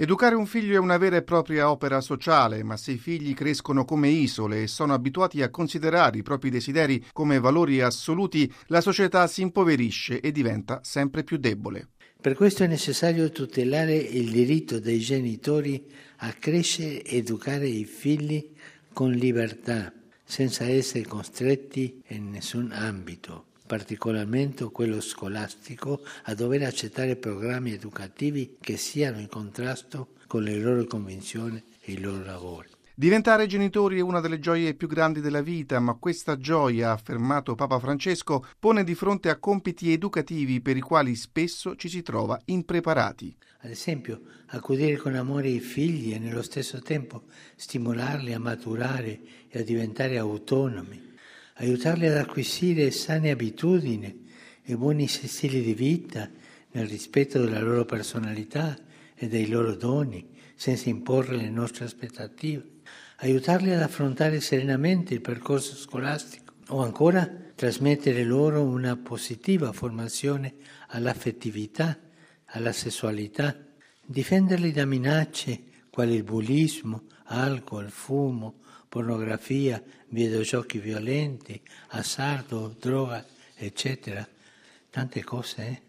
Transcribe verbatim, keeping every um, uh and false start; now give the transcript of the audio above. Educare un figlio è una vera e propria opera sociale, ma se i figli crescono come isole e sono abituati a considerare i propri desideri come valori assoluti, la società si impoverisce e diventa sempre più debole. Per questo è necessario tutelare il diritto dei genitori a crescere ed educare i figli con libertà, senza essere costretti in nessun ambito, particolarmente quello scolastico, a dover accettare programmi educativi che siano in contrasto con le loro convinzioni e i loro lavori. Diventare genitori è una delle gioie più grandi della vita, ma questa gioia, ha affermato Papa Francesco, pone di fronte a compiti educativi per i quali spesso ci si trova impreparati. Ad esempio, accudire con amore i figli e nello stesso tempo stimolarli a maturare e a diventare autonomi. Aiutarli ad acquisire sane abitudini e buoni stili di vita nel rispetto della loro personalità e dei loro doni, senza imporre le nostre aspettative. Aiutarli ad affrontare serenamente il percorso scolastico o ancora trasmettere loro una positiva formazione all'affettività, alla sessualità. Difenderli da minacce quali il bullismo, alcol, fumo, pornografia, videogiochi violenti, azzardo, droga, eccetera. Tante cose, eh?